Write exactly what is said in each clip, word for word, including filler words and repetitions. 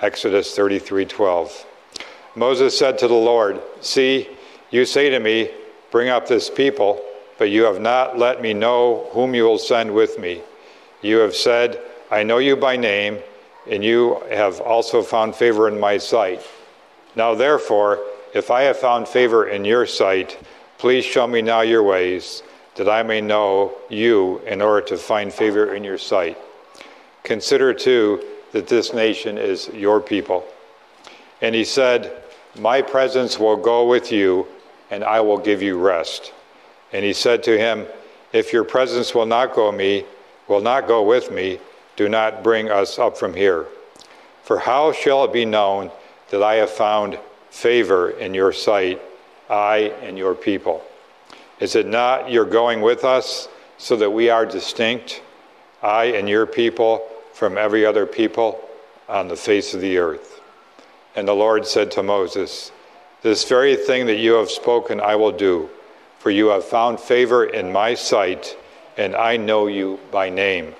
Exodus thirty-three twelve. Moses said to the Lord, "See, you say to me, bring up this people, but you have not let me know whom you will send with me. You have said, I know you by name, and you have also found favor in my sight. Now therefore, if I have found favor in your sight, please show me now your ways, that I may know you in order to find favor in your sight. Consider too that this nation is your people." And he said, "My presence will go with you, and I will give you rest." And he said to him, "If your presence will not go me, will not go with me, do not bring us up from here. For how shall it be known that I have found favor in your sight, I and your people? Is it not your going with us, so that we are distinct, I and your people, from every other people on the face of the earth?" And the Lord said to Moses, "This very thing that you have spoken I will do, for you have found favor in my sight, and I know you by name."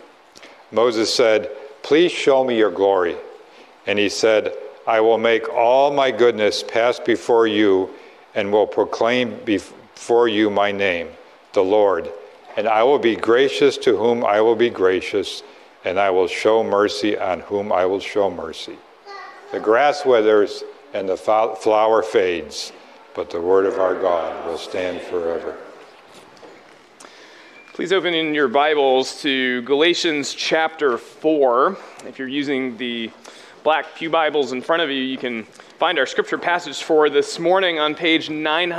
Moses said, "Please show me your glory." And he said, "I will make all my goodness pass before you, and will proclaim before you my name, the Lord. And I will be gracious to whom I will be gracious, and I will show mercy on whom I will show mercy. The grass withers and the flower fades, but the word of our God will stand forever." Please open in your Bibles to Galatians chapter four. If you're using the black pew Bibles in front of you, you can find our scripture passage for this morning on page nine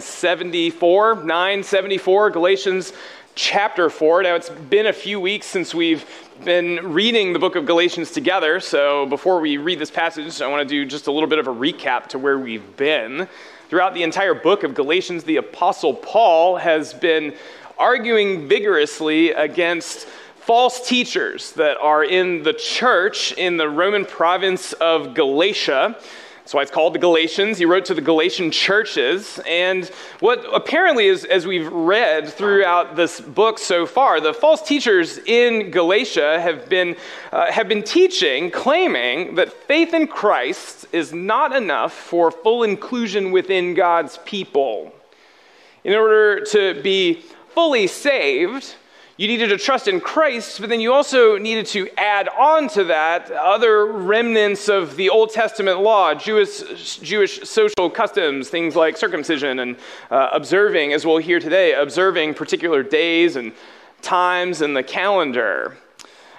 seventy-four, nine seventy-four, Galatians chapter four. Now, it's been a few weeks since we've been reading the book of Galatians together, so before we read this passage, I want to do just a little bit of a recap to where we've been. Throughout the entire book of Galatians, the Apostle Paul has been arguing vigorously against false teachers that are in the church in the Roman province of Galatia. That's why it's called the Galatians. He wrote to the Galatian churches. And what apparently is, as we've read throughout this book so far, the false teachers in Galatia have been uh, have been teaching, claiming that faith in Christ is not enough for full inclusion within God's people. In order to be fully saved, you needed to trust in Christ, but then you also needed to add on to that other remnants of the Old Testament law, Jewish Jewish social customs, things like circumcision and uh, observing, as we'll hear today, observing particular days and times in the calendar.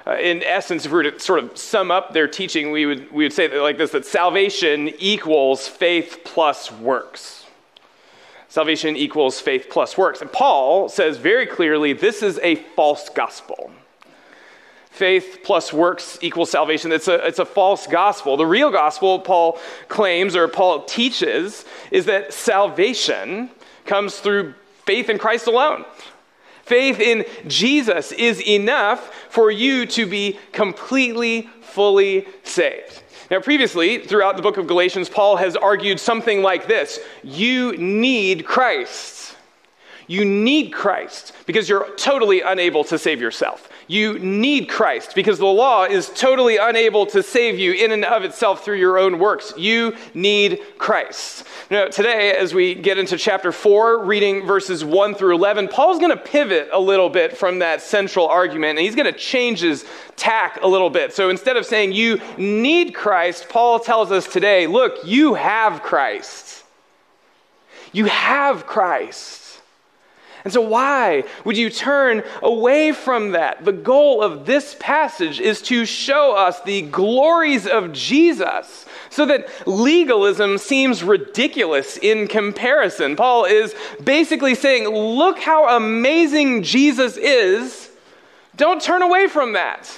Uh, in essence, if we were to sort of sum up their teaching, we would we would say that like this: that salvation equals faith plus works. Salvation equals faith plus works. And Paul says very clearly, this is a false gospel. Faith plus works equals salvation. It's a, it's a false gospel. The real gospel, Paul claims, or Paul teaches, is that salvation comes through faith in Christ alone. Faith in Jesus is enough for you to be completely, fully saved. Now, previously, throughout the book of Galatians, Paul has argued something like this: you need Christ. You need Christ because you're totally unable to save yourself. You need Christ because the law is totally unable to save you in and of itself through your own works. You need Christ. Now, today, as we get into chapter four, reading verses one through eleven, Paul's going to pivot a little bit from that central argument, and he's going to change his tack a little bit. So instead of saying you need Christ, Paul tells us today, look, you have Christ. You have Christ. And so why would you turn away from that? The goal of this passage is to show us the glories of Jesus so that legalism seems ridiculous in comparison. Paul is basically saying, look how amazing Jesus is. Don't turn away from that.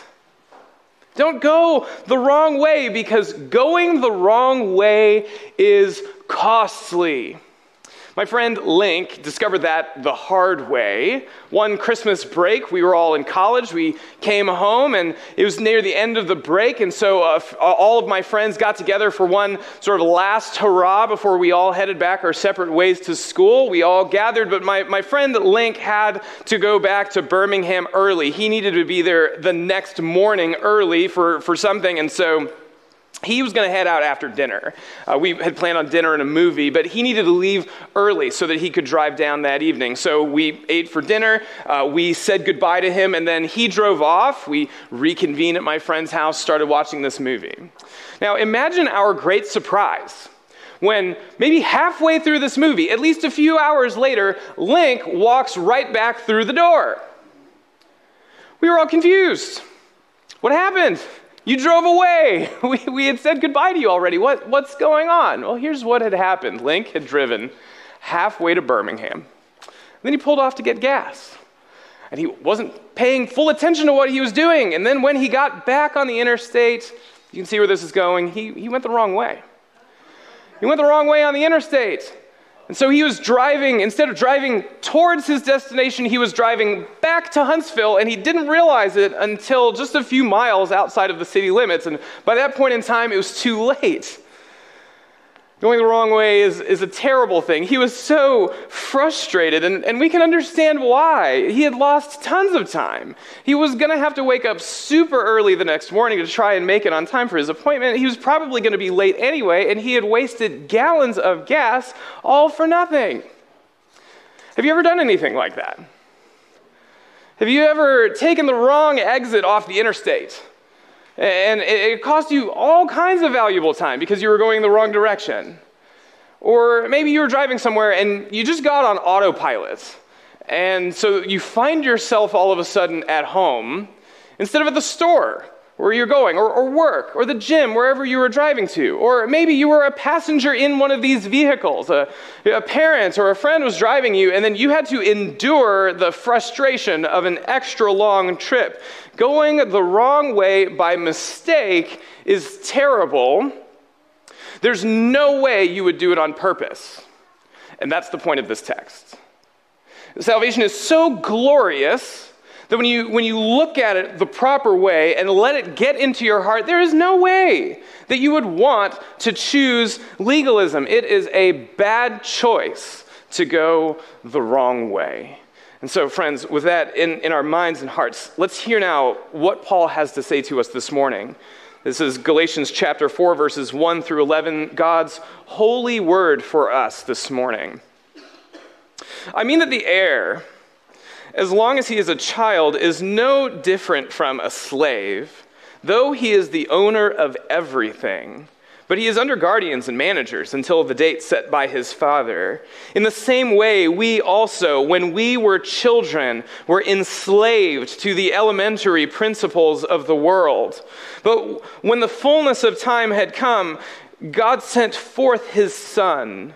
Don't go the wrong way, because going the wrong way is costly. My friend Link discovered that the hard way. One Christmas break, we were all in college. We came home, and it was near the end of the break, and so uh, all of my friends got together for one sort of last hurrah before we all headed back our separate ways to school. We all gathered, but my, my friend Link had to go back to Birmingham early. He needed to be there the next morning early for, for something, and so He was going to head out after dinner. Uh, we had planned on dinner and a movie, but he needed to leave early so that he could drive down that evening. So we ate for dinner. Uh, we said goodbye to him, and then he drove off. We reconvened at my friend's house, started watching this movie. Now, imagine our great surprise when maybe halfway through this movie, at least a few hours later, Link walks right back through the door. We were all confused. What happened? You drove away. We, we had said goodbye to you already. What, what's going on? Well, here's what had happened. Link had driven halfway to Birmingham. And then he pulled off to get gas. And he wasn't paying full attention to what he was doing. And then when he got back on the interstate, you can see where this is going, he, he went the wrong way. He went the wrong way on the interstate. And so he was driving, instead of driving towards his destination, he was driving back to Huntsville, and he didn't realize it until just a few miles outside of the city limits. And by that point in time, it was too late. Going the wrong way is, is a terrible thing. He was so frustrated, and, and we can understand why. He had lost tons of time. He was going to have to wake up super early the next morning to try and make it on time for his appointment. He was probably going to be late anyway, and he had wasted gallons of gas all for nothing. Have you ever done anything like that? Have you ever taken the wrong exit off the interstate? And it cost you all kinds of valuable time because you were going the wrong direction. Or maybe you were driving somewhere and you just got on autopilot. And so you find yourself all of a sudden at home instead of at the store where you're going, or, or work, or the gym, wherever you were driving to. Or maybe you were a passenger in one of these vehicles. A, a parent or a friend was driving you, and then you had to endure the frustration of an extra long trip. Going the wrong way by mistake is terrible. There's no way you would do it on purpose. And that's the point of this text. Salvation is so glorious that when you, when you look at it the proper way and let it get into your heart, there is no way that you would want to choose legalism. It is a bad choice to go the wrong way. And so, friends, with that in, in our minds and hearts, let's hear now what Paul has to say to us this morning. This is Galatians chapter four, verses one through eleven, God's holy word for us this morning. I mean that the heir, as long as he is a child, is no different from a slave, though he is the owner of everything. But he is under guardians and managers until the date set by his father. In the same way, we also, when we were children, were enslaved to the elementary principles of the world. But when the fullness of time had come, God sent forth his Son,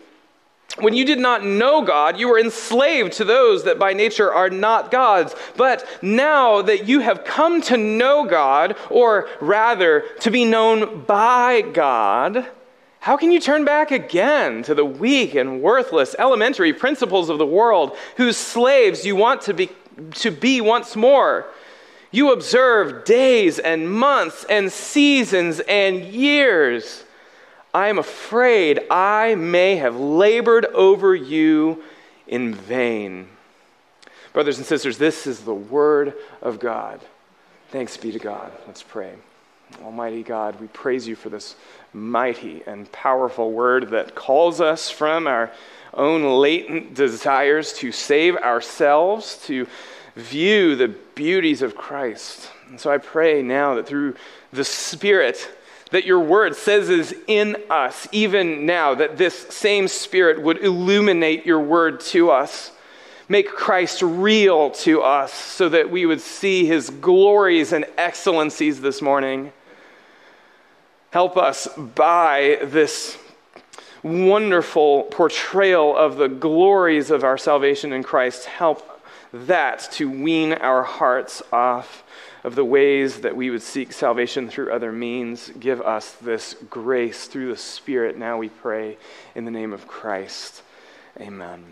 when you did not know God, you were enslaved to those that by nature are not God's. But now that you have come to know God, or rather to be known by God, how can you turn back again to the weak and worthless elementary principles of the world, whose slaves you want to be, to be once more? You observe days and months and seasons and years. I am afraid I may have labored over you in vain. Brothers and sisters, this is the word of God. Thanks be to God. Let's pray. Almighty God, we praise you for this mighty and powerful word that calls us from our own latent desires to save ourselves, to view the beauties of Christ. And so I pray now that through the Spirit that your word says is in us, even now, that this same Spirit would illuminate your word to us, make Christ real to us, so that we would see his glories and excellencies this morning. Help us by this wonderful portrayal of the glories of our salvation in Christ. Help that to wean our hearts off of the ways that we would seek salvation through other means, give us this grace through the Spirit. Now we pray in the name of Christ. Amen.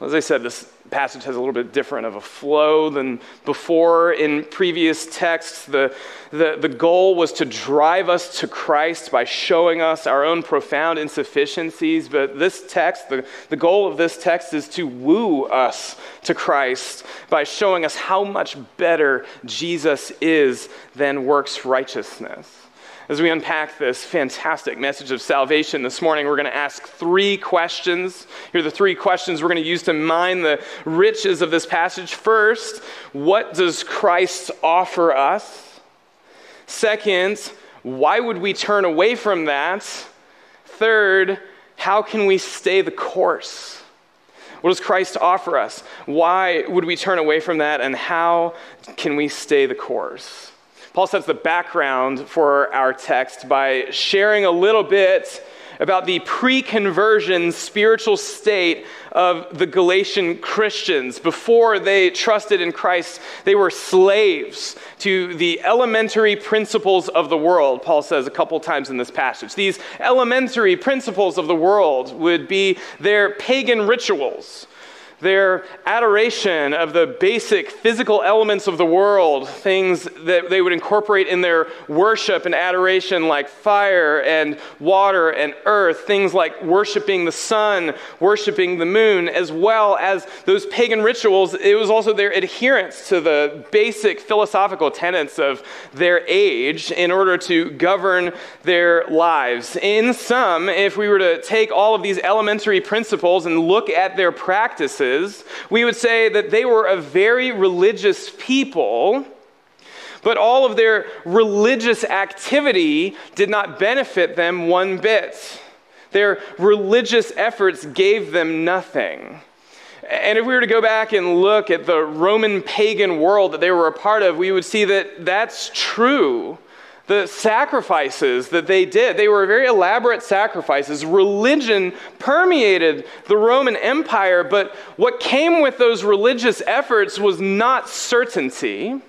Well, as I said, this passage has a little bit different of a flow than before. In previous texts, the, the, the goal was to drive us to Christ by showing us our own profound insufficiencies. But this text, the, the goal of this text is to woo us to Christ by showing us how much better Jesus is than works righteousness. As we unpack this fantastic message of salvation this morning, we're going to ask three questions. Here are the three questions we're going to use to mine the riches of this passage. First, what does Christ offer us? Second, why would we turn away from that? Third, how can we stay the course? What does Christ offer us? Why would we turn away from that? And how can we stay the course? Paul sets the background for our text by sharing a little bit about the pre-conversion spiritual state of the Galatian Christians. Before they trusted in Christ, they were slaves to the elementary principles of the world, Paul says a couple times in this passage. These elementary principles of the world would be their pagan rituals, their adoration of the basic physical elements of the world, things that they would incorporate in their worship and adoration like fire and water and earth, things like worshiping the sun, worshiping the moon, as well as those pagan rituals. It was also their adherence to the basic philosophical tenets of their age in order to govern their lives. In sum, if we were to take all of these elementary principles and look at their practices, we would say that they were a very religious people, but all of their religious activity did not benefit them one bit. Their religious efforts gave them nothing. And if we were to go back and look at the Roman pagan world that they were a part of, we would see that that's true. The sacrifices that they did, they were very elaborate sacrifices. Religion permeated the Roman Empire, but what came with those religious efforts was not certainty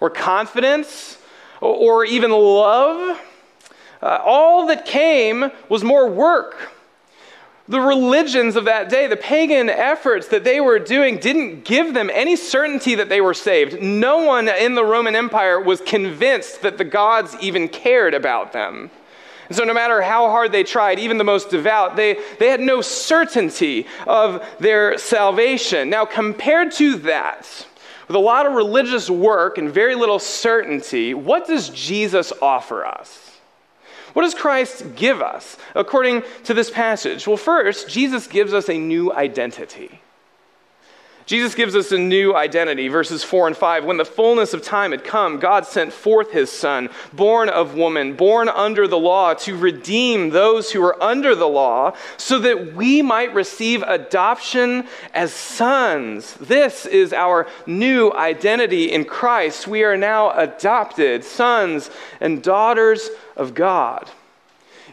or confidence or even love. Uh, all that came was more work. The religions of that day, the pagan efforts that they were doing didn't give them any certainty that they were saved. No one in the Roman Empire was convinced that the gods even cared about them. And so no matter how hard they tried, even the most devout, they, they had no certainty of their salvation. Now, compared to that, with a lot of religious work and very little certainty, what does Jesus offer us? What does Christ give us according to this passage? Well, first, Jesus gives us a new identity. Jesus gives us a new identity. Verses four and five, when the fullness of time had come, God sent forth his Son, born of woman, born under the law, to redeem those who were under the law, so that we might receive adoption as sons. This is our new identity in Christ. We are now adopted sons and daughters of God.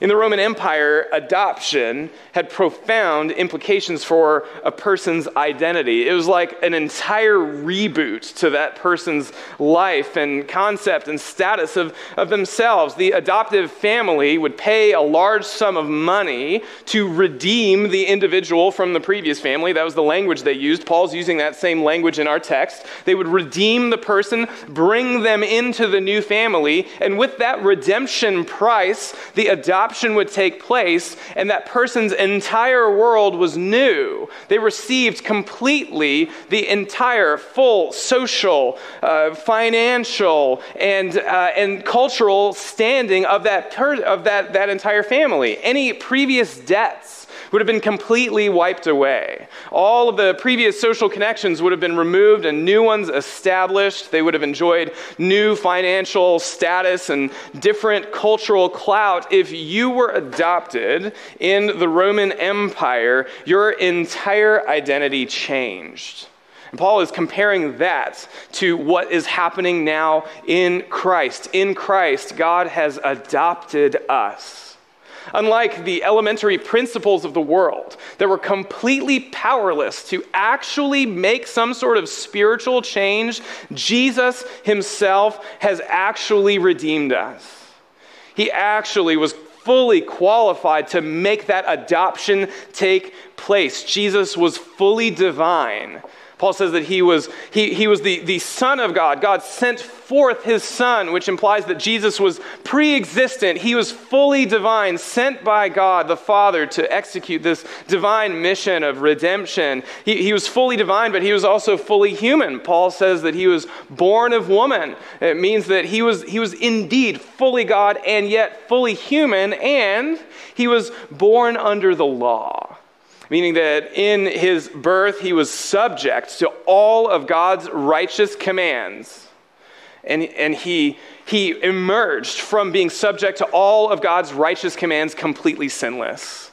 In the Roman Empire, adoption had profound implications for a person's identity. It was like an entire reboot to that person's life and concept and status of, of themselves. The adoptive family would pay a large sum of money to redeem the individual from the previous family. That was the language they used. Paul's using that same language in our text. They would redeem the person, bring them into the new family, and with that redemption price, the adoptive Adoption would take place, and that person's entire world was new. They received completely the entire full social, uh, financial, and uh, and cultural standing of that per- of that that entire family. Any previous debts would have been completely wiped away. All of the previous social connections would have been removed and new ones established. They would have enjoyed new financial status and different cultural clout. If you were adopted in the Roman Empire, your entire identity changed. And Paul is comparing that to what is happening now in Christ. In Christ, God has adopted us. Unlike the elementary principles of the world that were completely powerless to actually make some sort of spiritual change, Jesus himself has actually redeemed us. He actually was fully qualified to make that adoption take place. Jesus was fully divine. Paul says that he was he he was the, the Son of God. God sent forth his Son, which implies that Jesus was pre-existent. He was fully divine, sent by God the Father to execute this divine mission of redemption. He, he was fully divine, but he was also fully human. Paul says that he was born of woman. It means that he was he was indeed fully God and yet fully human, and he was born under the law. Meaning that in his birth, he was subject to all of God's righteous commands. And, and he, he emerged from being subject to all of God's righteous commands completely sinless.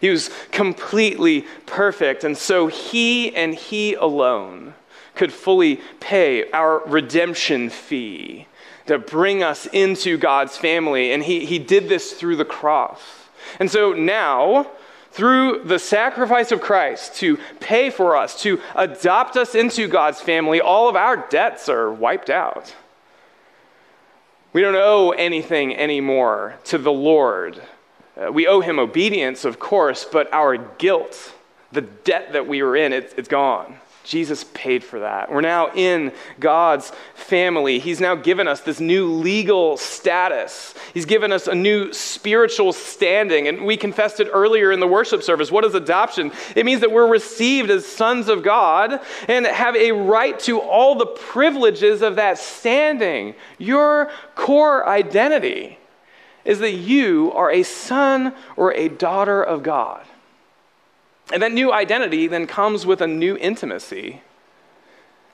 He was completely perfect. And so he and he alone could fully pay our redemption fee to bring us into God's family. And he, he did this through the cross. And so now, through the sacrifice of Christ to pay for us, to adopt us into God's family, all of our debts are wiped out. We don't owe anything anymore to the Lord. Uh, we owe him obedience, of course, but our guilt, the debt that we were in, it, it's gone. Jesus paid for that. We're now in God's family. He's now given us this new legal status. He's given us a new spiritual standing. And we confessed it earlier in the worship service. What is adoption? It means that we're received as sons of God and have a right to all the privileges of that standing. Your core identity is that you are a son or a daughter of God. And that new identity then comes with a new intimacy.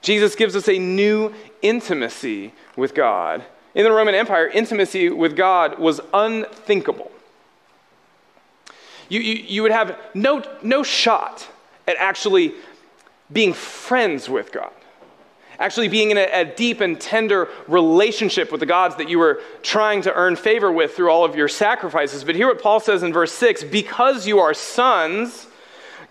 Jesus gives us a new intimacy with God. In the Roman Empire, intimacy with God was unthinkable. You, you, you would have no, no shot at actually being friends with God, actually being in a, a deep and tender relationship with the gods that you were trying to earn favor with through all of your sacrifices. But hear what Paul says in verse six, because you are sons,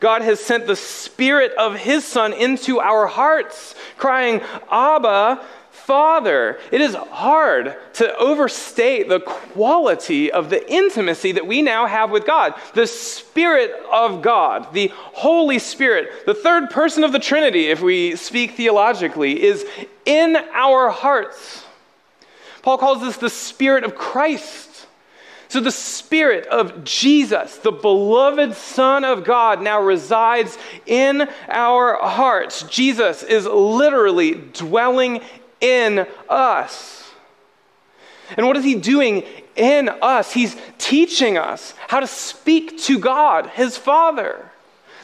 God has sent the Spirit of his Son into our hearts, crying, Abba, Father. It is hard to overstate the quality of the intimacy that we now have with God. The Spirit of God, the Holy Spirit, the third person of the Trinity, if we speak theologically, is in our hearts. Paul calls this the Spirit of Christ. So the Spirit of Jesus, the beloved Son of God, now resides in our hearts. Jesus is literally dwelling in us. And what is he doing in us? He's teaching us how to speak to God, his Father.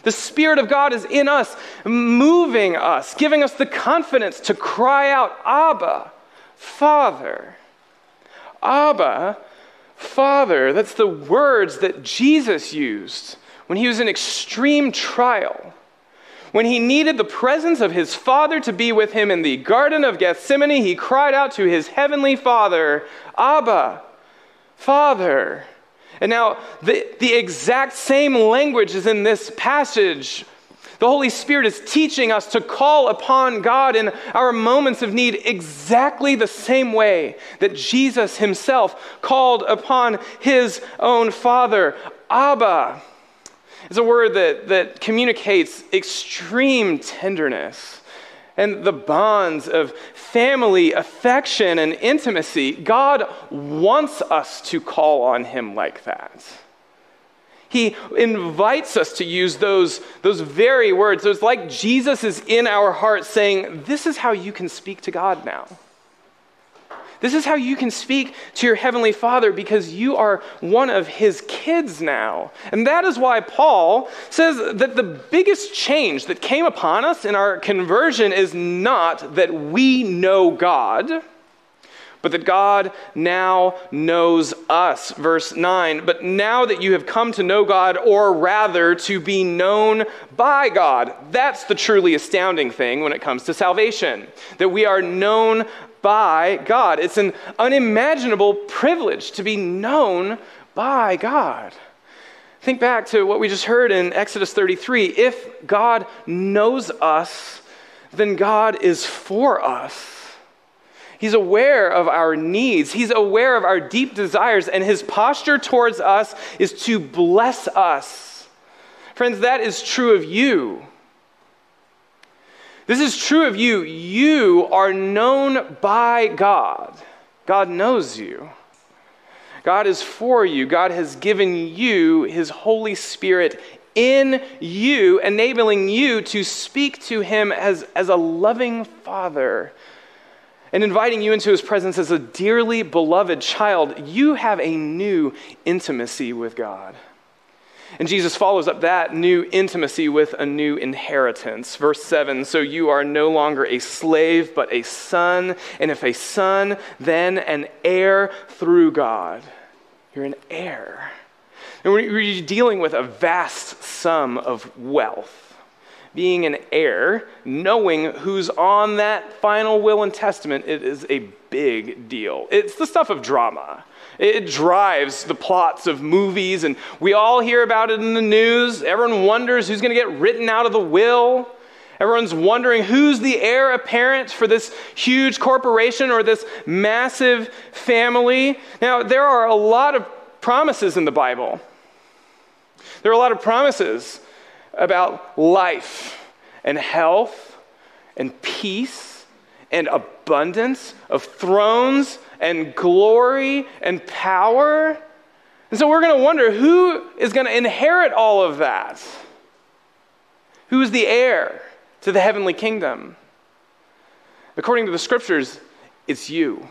The Spirit of God is in us, moving us, giving us the confidence to cry out, Abba, Father. Abba, Father, that's the words that Jesus used when he was in extreme trial, when he needed the presence of his Father to be with him in the Garden of Gethsemane. He cried out to his heavenly Father, Abba, Father. And now the, the exact same language is in this passage. The Holy Spirit is teaching us to call upon God in our moments of need exactly the same way that Jesus himself called upon his own Father. Abba is a word that, that communicates extreme tenderness and the bonds of family, affection, and intimacy. God wants us to call on him like that. He invites us to use those, those very words. So it's like Jesus is in our hearts saying, this is how you can speak to God now. This is how you can speak to your heavenly Father because you are one of his kids now. And that is why Paul says that the biggest change that came upon us in our conversion is not that we know God, but that God now knows us. Verse nine, but now that you have come to know God, or rather to be known by God. That's the truly astounding thing when it comes to salvation, that we are known by God. It's an unimaginable privilege to be known by God. Think back to what we just heard in Exodus thirty-three. If God knows us, then God is for us. He's aware of our needs. He's aware of our deep desires, and his posture towards us is to bless us. Friends, that is true of you. This is true of you. You are known by God. God knows you. God is for you. God has given you his Holy Spirit in you, enabling you to speak to him as, as a loving father and inviting you into his presence as a dearly beloved child. You have a new intimacy with God. And Jesus follows up that new intimacy with a new inheritance. Verse seven, so you are no longer a slave, but a son. And if a son, then an heir through God. You're an heir. And we're dealing with a vast sum of wealth. Being an heir, knowing who's on that final will and testament, it is a big deal. It's the stuff of drama. It drives the plots of movies, and we all hear about it in the news. Everyone wonders who's going to get written out of the will. Everyone's wondering who's the heir apparent for this huge corporation or this massive family. Now, there are a lot of promises in the Bible. There are a lot of promises about life and health and peace and abundance of thrones and glory and power. And so we're going to wonder, who is going to inherit all of that? Who is the heir to the heavenly kingdom? According to the scriptures, it's you.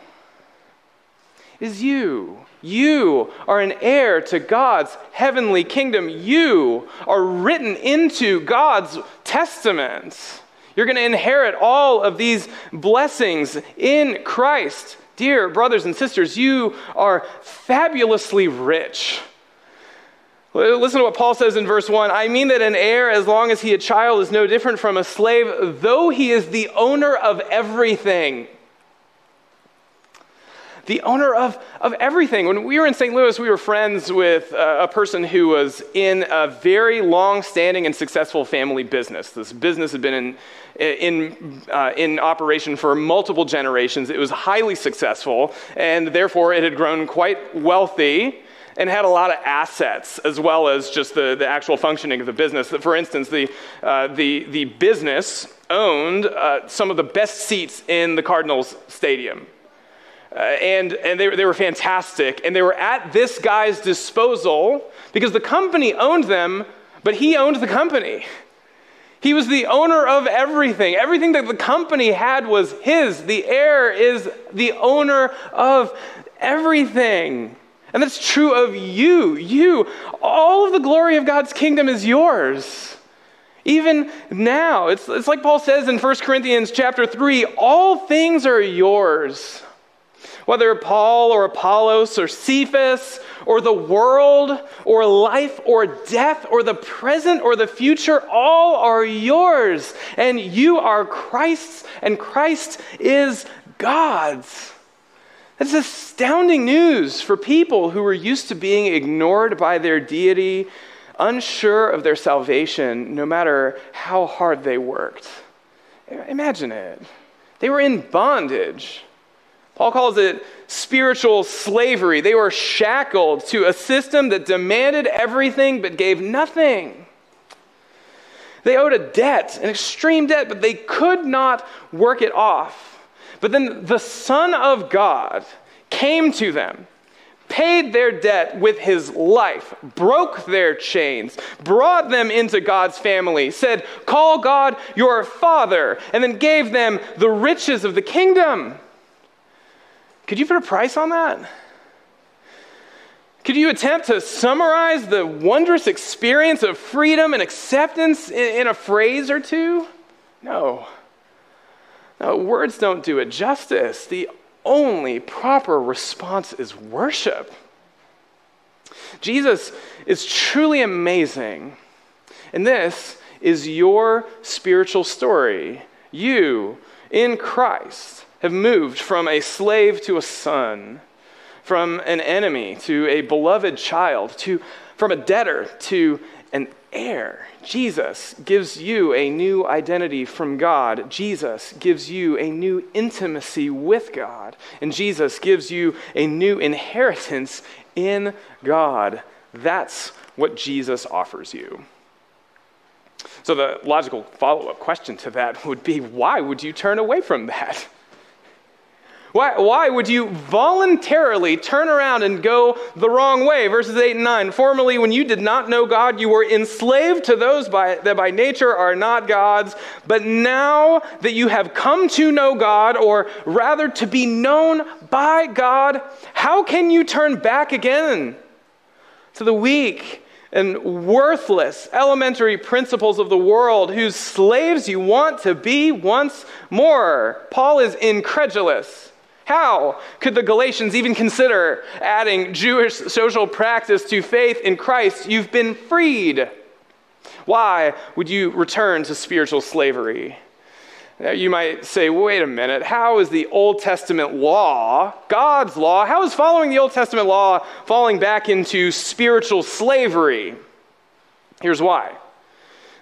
It's you. You are an heir to God's heavenly kingdom. You are written into God's testament. You're going to inherit all of these blessings in Christ. Dear brothers and sisters, you are fabulously rich. Listen to what Paul says in verse one. I mean that an heir, as long as he a child, is no different from a slave, though he is the owner of everything. The owner of, of everything. When we were in Saint Louis, we were friends with a, a person who was in a very long-standing and successful family business. This business had been in in, uh, in operation for multiple generations. It was highly successful, and therefore it had grown quite wealthy and had a lot of assets, as well as just the, the actual functioning of the business. For instance, the uh, the the business owned uh, some of the best seats in the Cardinals Stadium. Uh, and and they, they were fantastic, and they were at this guy's disposal because the company owned them, but he owned the company. He was the owner of everything. Everything that the company had was his. The heir is the owner of everything. And that's true of you. You, all of the glory of God's kingdom is yours. Even now, it's, it's like Paul says in First Corinthians chapter three, all things are yours. Whether Paul or Apollos or Cephas or the world or life or death or the present or the future, all are yours. And you are Christ's, and Christ is God's. That's astounding news for people who were used to being ignored by their deity, unsure of their salvation, no matter how hard they worked. Imagine it. They were in bondage. Paul calls it spiritual slavery. They were shackled to a system that demanded everything but gave nothing. They owed a debt, an extreme debt, but they could not work it off. But then the Son of God came to them, paid their debt with his life, broke their chains, brought them into God's family, said, "Call God your Father," and then gave them the riches of the kingdom. Could you put a price on that? Could you attempt to summarize the wondrous experience of freedom and acceptance in, in a phrase or two? No. No, words don't do it justice. The only proper response is worship. Jesus is truly amazing. And this is your spiritual story. You, in Christ, have moved from a slave to a son, from an enemy to a beloved child, to from a debtor to an heir. Jesus gives you a new identity from God. Jesus gives you a new intimacy with God. And Jesus gives you a new inheritance in God. That's what Jesus offers you. So the logical follow-up question to that would be, why would you turn away from that? Why, why would you voluntarily turn around and go the wrong way? Verses eight and nine, formerly when you did not know God, you were enslaved to those by, that by nature are not God's. But now that you have come to know God, or rather to be known by God, how can you turn back again to the weak and worthless elementary principles of the world, whose slaves you want to be once more? Paul is incredulous. How could the Galatians even consider adding Jewish social practice to faith in Christ? You've been freed. Why would you return to spiritual slavery? Now you might say, wait a minute, how is the Old Testament law, God's law, how is following the Old Testament law falling back into spiritual slavery? Here's why.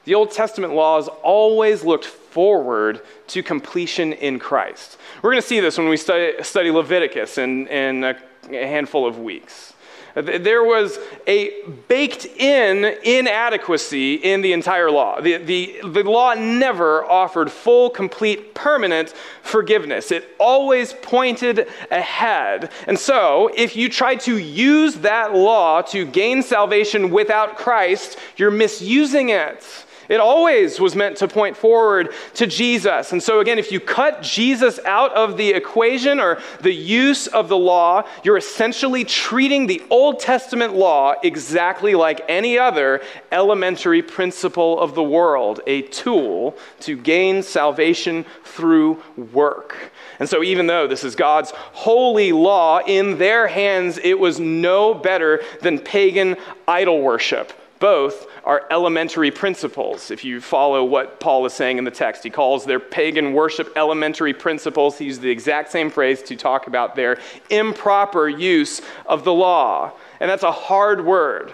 The Old Testament laws always looked forward to completion in Christ. We're going to see this when we study, study Leviticus in, in a handful of weeks. There was a baked-in inadequacy in the entire law. The, the, the law never offered full, complete, permanent forgiveness. It always pointed ahead. And so, if you try to use that law to gain salvation without Christ, you're misusing it. It always was meant to point forward to Jesus. And so again, if you cut Jesus out of the equation or the use of the law, you're essentially treating the Old Testament law exactly like any other elementary principle of the world, a tool to gain salvation through work. And so even though this is God's holy law, in their hands it was no better than pagan idol worship. Both are elementary principles. If you follow what Paul is saying in the text, he calls their pagan worship elementary principles. He used the exact same phrase to talk about their improper use of the law. And that's a hard word.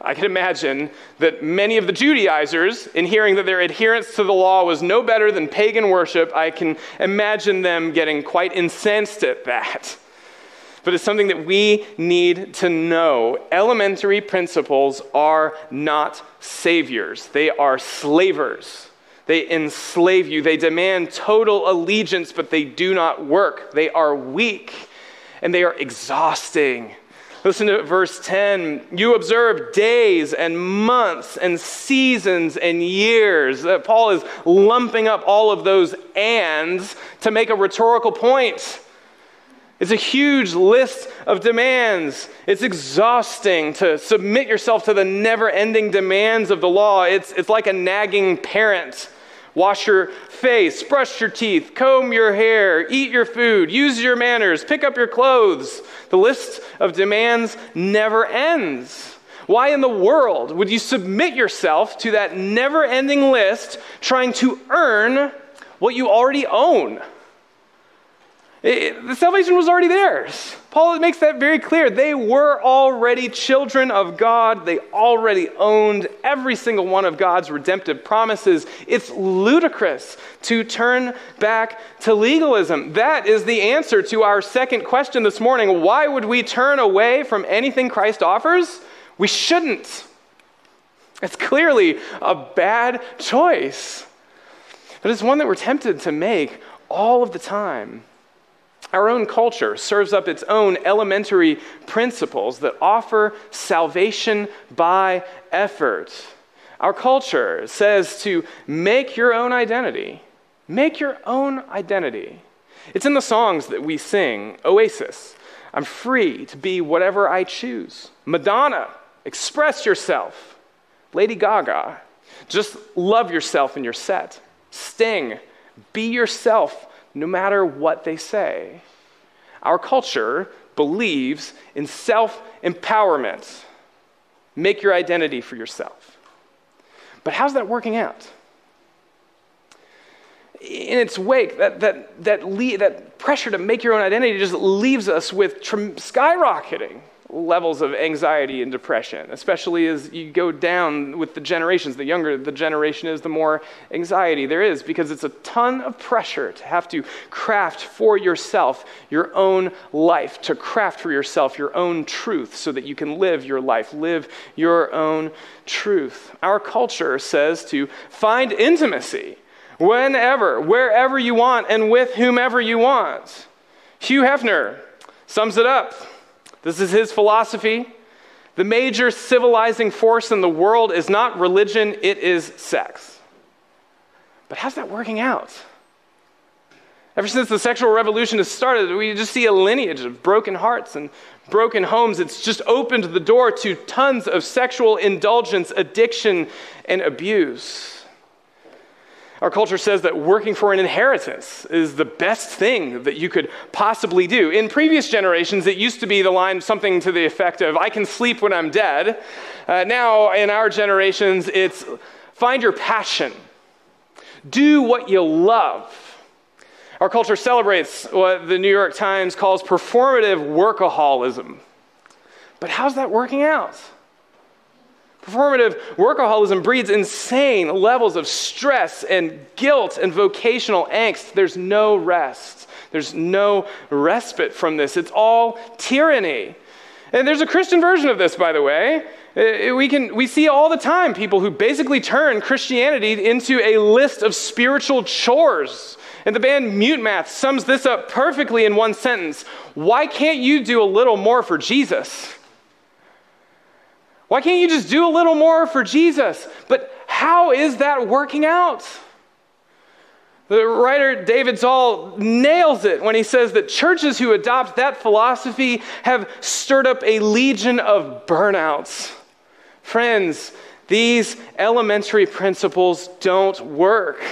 I can imagine that many of the Judaizers, in hearing that their adherence to the law was no better than pagan worship, I can imagine them getting quite incensed at that. But it's something that we need to know. Elementary principles are not saviors. They are slavers. They enslave you. They demand total allegiance, but they do not work. They are weak, and they are exhausting. Listen to verse ten. You observe days and months and seasons and years. Uh, Paul is lumping up all of those ands to make a rhetorical point. It's a huge list of demands. It's exhausting to submit yourself to the never-ending demands of the law. It's, it's like a nagging parent. Wash your face, brush your teeth, comb your hair, eat your food, use your manners, pick up your clothes. The list of demands never ends. Why in the world would you submit yourself to that never-ending list trying to earn what you already own? It, the salvation was already theirs. Paul makes that very clear. They were already children of God. They already owned every single one of God's redemptive promises. It's ludicrous to turn back to legalism. That is the answer to our second question this morning. Why would we turn away from anything Christ offers? We shouldn't. It's clearly a bad choice. But it's one that we're tempted to make all of the time. Our own culture serves up its own elementary principles that offer salvation by effort. Our culture says to make your own identity. Make your own identity. It's in the songs that we sing. Oasis, I'm free to be whatever I choose. Madonna, express yourself. Lady Gaga, just love yourself in your set. Sting, be yourself, no matter what they say. Our culture believes in self-empowerment. Make your identity for yourself. But how's that working out? in its wake, that that that le- that pressure to make your own identity just leaves us with tr- skyrocketing levels of anxiety and depression, especially as you go down with the generations. The younger the generation is, the more anxiety there is, because it's a ton of pressure to have to craft for yourself your own life, to craft for yourself your own truth so that you can live your life, live your own truth. Our culture says to find intimacy whenever, wherever you want, and with whomever you want. Hugh Hefner sums it up. This is his philosophy. The major civilizing force in the world is not religion, it is sex. But how's that working out? Ever since the sexual revolution has started, we just see a lineage of broken hearts and broken homes. It's just opened the door to tons of sexual indulgence, addiction, and abuse. Our culture says that working for an inheritance is the best thing that you could possibly do. In previous generations, it used to be the line, something to the effect of, I can sleep when I'm dead. Uh, now, in our generations, it's find your passion. Do what you love. Our culture celebrates what the New York Times calls performative workaholism. But how's that working out? Performative workaholism breeds insane levels of stress and guilt and vocational angst. There's no rest. There's no respite from this. It's all tyranny. And there's a Christian version of this, by the way. We can we see all the time people who basically turn Christianity into a list of spiritual chores. And the band Mute Math sums this up perfectly in one sentence. Why can't you do a little more for Jesus? Why can't you just do a little more for Jesus? But how is that working out? The writer David Zahl nails it when he says that churches who adopt that philosophy have stirred up a legion of burnouts. Friends, these elementary principles don't work.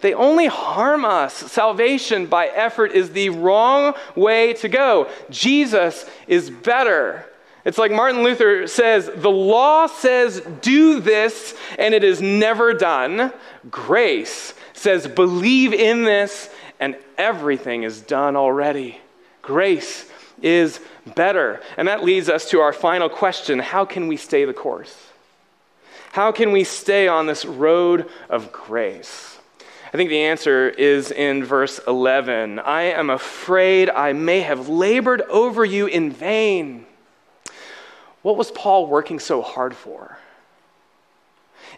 They only harm us. Salvation by effort is the wrong way to go. Jesus is better. It's like Martin Luther says, the law says do this and it is never done. Grace says believe in this and everything is done already. Grace is better. And that leads us to our final question. How can we stay the course? How can we stay on this road of grace? I think the answer is in verse eleven. I am afraid I may have labored over you in vain. What was Paul working so hard for?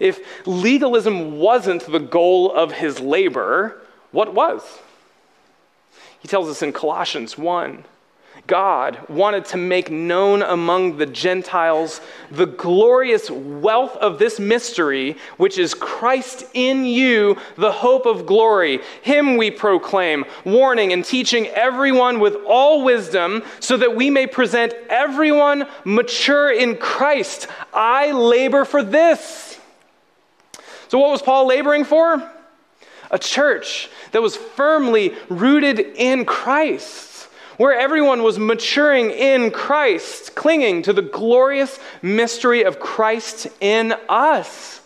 If legalism wasn't the goal of his labor, what was? He tells us in Colossians one, God wanted to make known among the Gentiles the glorious wealth of this mystery, which is Christ in you, the hope of glory. Him we proclaim, warning and teaching everyone with all wisdom, so that we may present everyone mature in Christ. I labor for this. So what was Paul laboring for? A church that was firmly rooted in Christ, where everyone was maturing in Christ, clinging to the glorious mystery of Christ in us.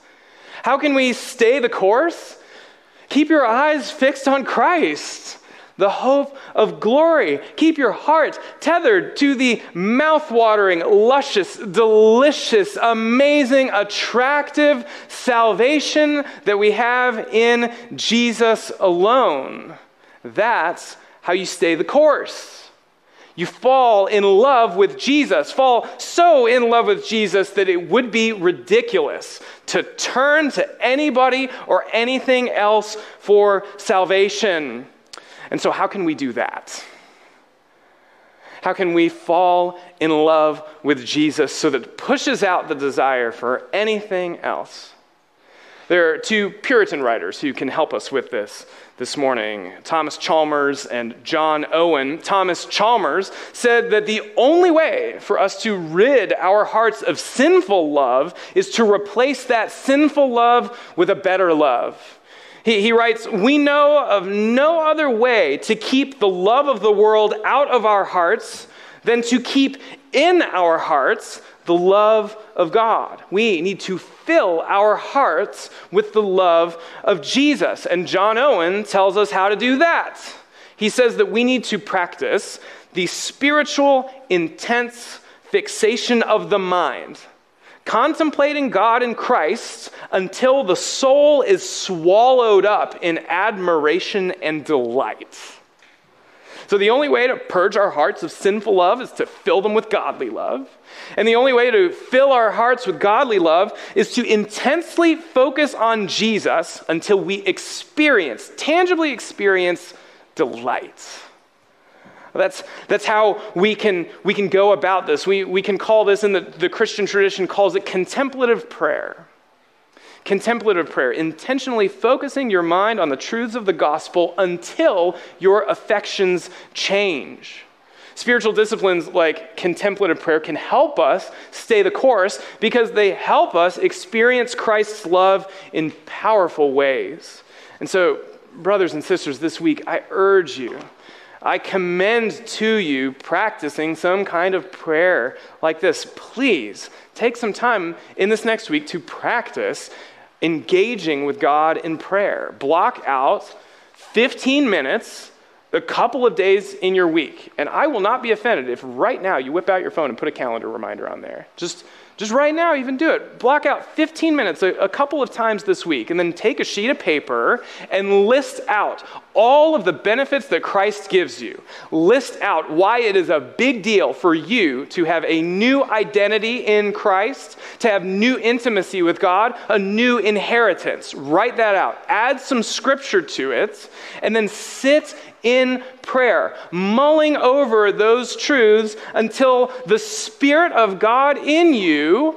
How can we stay the course? Keep your eyes fixed on Christ, the hope of glory. Keep your heart tethered to the mouth-watering, luscious, delicious, amazing, attractive salvation that we have in Jesus alone. That's how you stay the course. You fall in love with Jesus, fall so in love with Jesus that it would be ridiculous to turn to anybody or anything else for salvation. And so how can we do that? How can we fall in love with Jesus so that it pushes out the desire for anything else? There are two Puritan writers who can help us with this this morning, Thomas Chalmers and John Owen. Thomas Chalmers said that the only way for us to rid our hearts of sinful love is to replace that sinful love with a better love. He, he writes, we know of no other way to keep the love of the world out of our hearts than to keep in our hearts the love of God. We need to fill our hearts with the love of Jesus. And John Owen tells us how to do that. He says that we need to practice the spiritual, intense fixation of the mind, contemplating God and Christ until the soul is swallowed up in admiration and delight. So the only way to purge our hearts of sinful love is to fill them with godly love. And the only way to fill our hearts with godly love is to intensely focus on Jesus until we experience, tangibly experience, delight. That's, that's how we can, we can go about this. We, we can call this, in the, the Christian tradition calls it contemplative prayer. Contemplative prayer, intentionally focusing your mind on the truths of the gospel until your affections change. Spiritual disciplines like contemplative prayer can help us stay the course because they help us experience Christ's love in powerful ways. And so, brothers and sisters, this week I urge you, I commend to you practicing some kind of prayer like this. Please take some time in this next week to practice engaging with God in prayer. Block out fifteen minutes, a couple of days in your week. And I will not be offended if right now you whip out your phone and put a calendar reminder on there. Just just right now, even do it. Block out fifteen minutes a, a couple of times this week, and then take a sheet of paper and list out all of the benefits that Christ gives you. List out why it is a big deal for you to have a new identity in Christ, to have new intimacy with God, a new inheritance. Write that out. Add some scripture to it, and then sit in prayer, mulling over those truths until the Spirit of God in you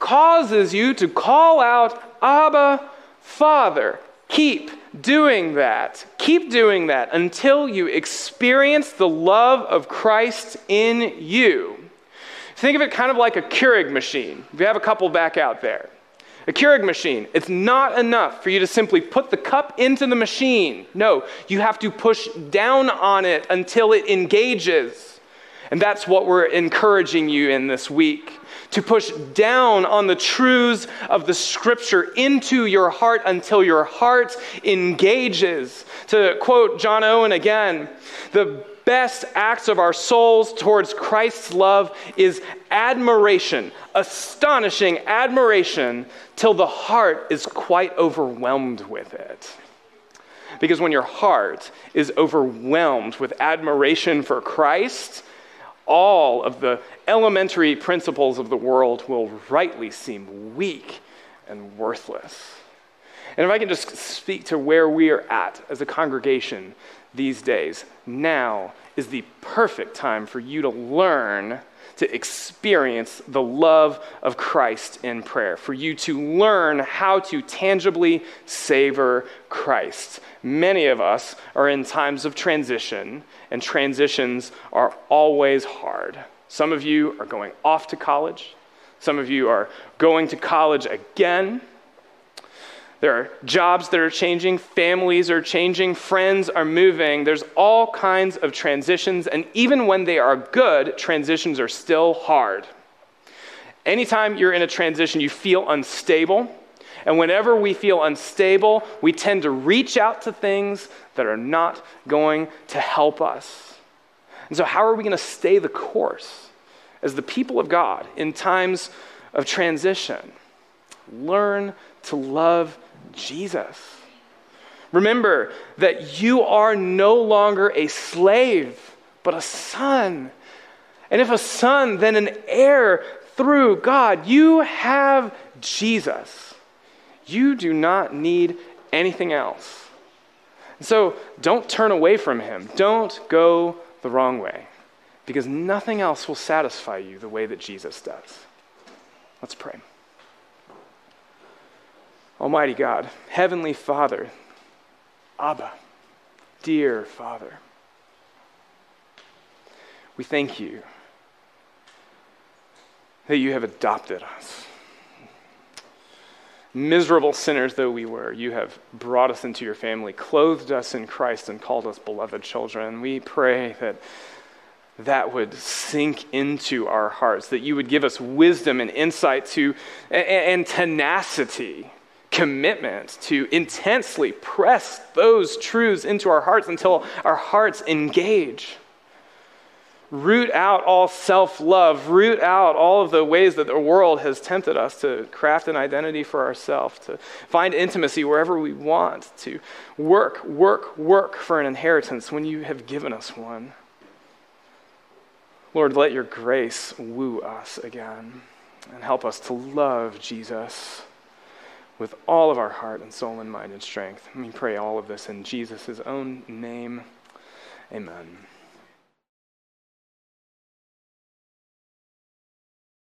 causes you to call out, Abba, Father. Keep doing that. Keep doing that until you experience the love of Christ in you. Think of it kind of like a Keurig machine. We have a couple back out there. A Keurig machine, it's not enough for you to simply put the cup into the machine. No, you have to push down on it until it engages. And that's what we're encouraging you in this week, to push down on the truths of the Scripture into your heart until your heart engages. To quote John Owen again, the best acts of our souls towards Christ's love is admiration, astonishing admiration, till the heart is quite overwhelmed with it. Because when your heart is overwhelmed with admiration for Christ, all of the elementary principles of the world will rightly seem weak and worthless. And if I can just speak to where we are at as a congregation these days, now is the perfect time for you to learn to experience the love of Christ in prayer, for you to learn how to tangibly savor Christ. Many of us are in times of transition, and transitions are always hard. Some of you are going off to college. Some of you are going to college again. There are jobs that are changing, families are changing, friends are moving. There's all kinds of transitions, and even when they are good, transitions are still hard. Anytime you're in a transition, you feel unstable, and whenever we feel unstable, we tend to reach out to things that are not going to help us. And so how are we going to stay the course as the people of God in times of transition? Learn to love Jesus. Remember that you are no longer a slave, but a son. And if a son, then an heir through God. You have Jesus. You do not need anything else. So don't turn away from him. Don't go the wrong way, because nothing else will satisfy you the way that Jesus does. Let's pray. Almighty God, Heavenly Father, Abba, dear Father, we thank you that you have adopted us. Miserable sinners though we were, you have brought us into your family, clothed us in Christ, and called us beloved children. We pray that that would sink into our hearts, that you would give us wisdom and insight to, and tenacity, commitment to intensely press those truths into our hearts until our hearts engage. Root out all self-love, root out all of the ways that the world has tempted us to craft an identity for ourselves, to find intimacy wherever we want, to work, work, work for an inheritance when you have given us one. Lord, let your grace woo us again and help us to love Jesus with all of our heart and soul and mind and strength. We pray all of this in Jesus' own name. Amen.